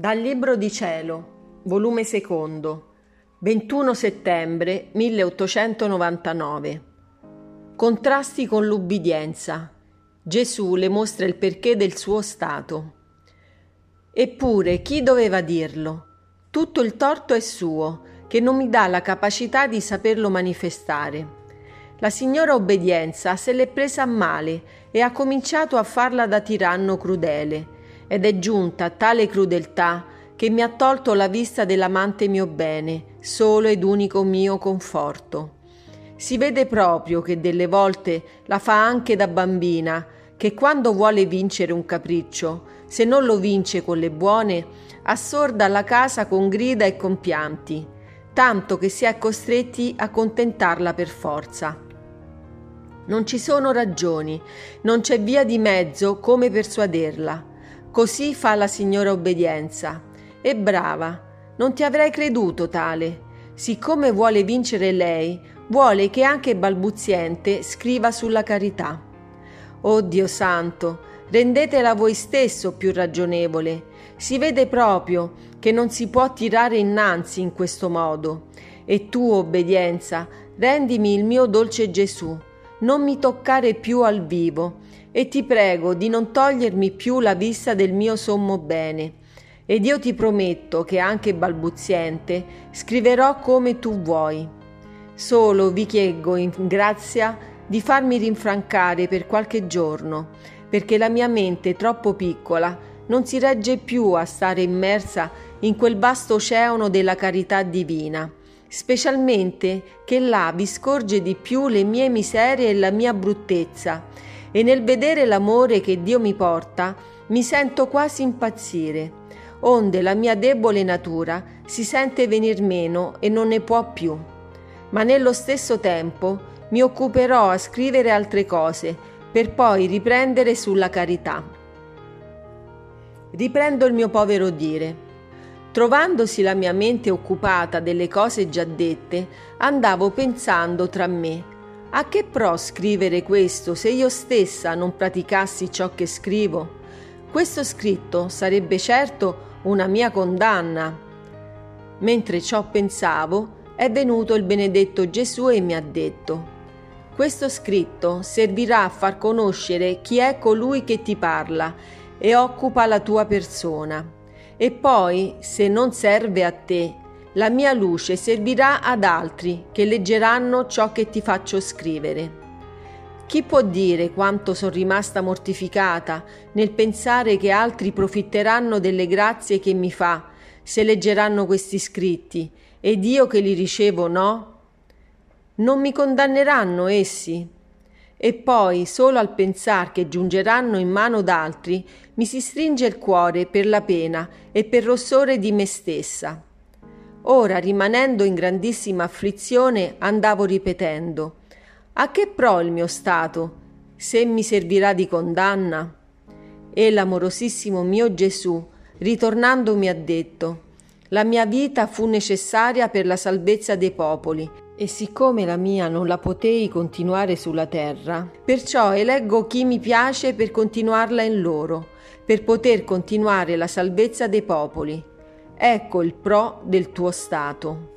Dal libro di cielo, volume secondo, 21 settembre 1899. Contrasti con l'ubbidienza. Gesù le mostra il perché del suo stato. Eppure, chi doveva dirlo? Tutto il torto è suo, che non mi dà la capacità di saperlo manifestare. La signora obbedienza se l'è presa a male e ha cominciato a farla da tiranno crudele. Ed è giunta a tale crudeltà che mi ha tolto la vista dell'amante mio bene, solo ed unico mio conforto. Si vede proprio che delle volte la fa anche da bambina, che quando vuole vincere un capriccio, se non lo vince con le buone, assorda la casa con grida e con pianti, tanto che si è costretti a contentarla per forza. Non ci sono ragioni, non c'è via di mezzo come persuaderla. Così fa la signora obbedienza. E brava, non ti avrei creduto tale. Siccome vuole vincere lei, vuole che anche balbuziente scriva sulla carità. Oh Dio santo, rendetela voi stesso più ragionevole. Si vede proprio che non si può tirare innanzi in questo modo. E tu, obbedienza, rendimi il mio dolce Gesù. Non mi toccare più al vivo, e ti prego di non togliermi più la vista del mio sommo bene, ed io ti prometto che anche balbuziente scriverò come tu vuoi. Solo vi chieggo in grazia di farmi rinfrancare per qualche giorno, perché la mia mente troppo piccola non si regge più a stare immersa in quel vasto oceano della carità divina, specialmente che là vi scorge di più le mie miserie e la mia bruttezza, e nel vedere l'amore che Dio mi porta mi sento quasi impazzire, onde la mia debole natura si sente venir meno e non ne può più. Ma nello stesso tempo mi occuperò a scrivere altre cose per poi riprendere sulla carità. Riprendo il mio povero dire. Trovandosi la mia mente occupata delle cose già dette, andavo pensando tra me: a che pro scrivere questo se io stessa non praticassi ciò che scrivo? Questo scritto sarebbe certo una mia condanna. Mentre ciò pensavo, è venuto il benedetto Gesù e mi ha detto: questo scritto servirà a far conoscere chi è colui che ti parla e occupa la tua persona. E poi, se non serve a te, la mia luce servirà ad altri che leggeranno ciò che ti faccio scrivere. Chi può dire quanto sono rimasta mortificata nel pensare che altri profitteranno delle grazie che mi fa, se leggeranno questi scritti, ed io che li ricevo no? Non mi condanneranno essi? E poi, solo al pensar che giungeranno in mano d'altri, mi si stringe il cuore per la pena e per rossore di me stessa. Ora, rimanendo in grandissima afflizione, andavo ripetendo: a che pro il mio stato, se mi servirà di condanna? E l'amorosissimo mio Gesù, ritornando, mi ha detto: la mia vita fu necessaria per la salvezza dei popoli, e siccome la mia non la potei continuare sulla terra, perciò eleggo chi mi piace per continuarla in loro, per poter continuare la salvezza dei popoli. Ecco il pro del tuo stato.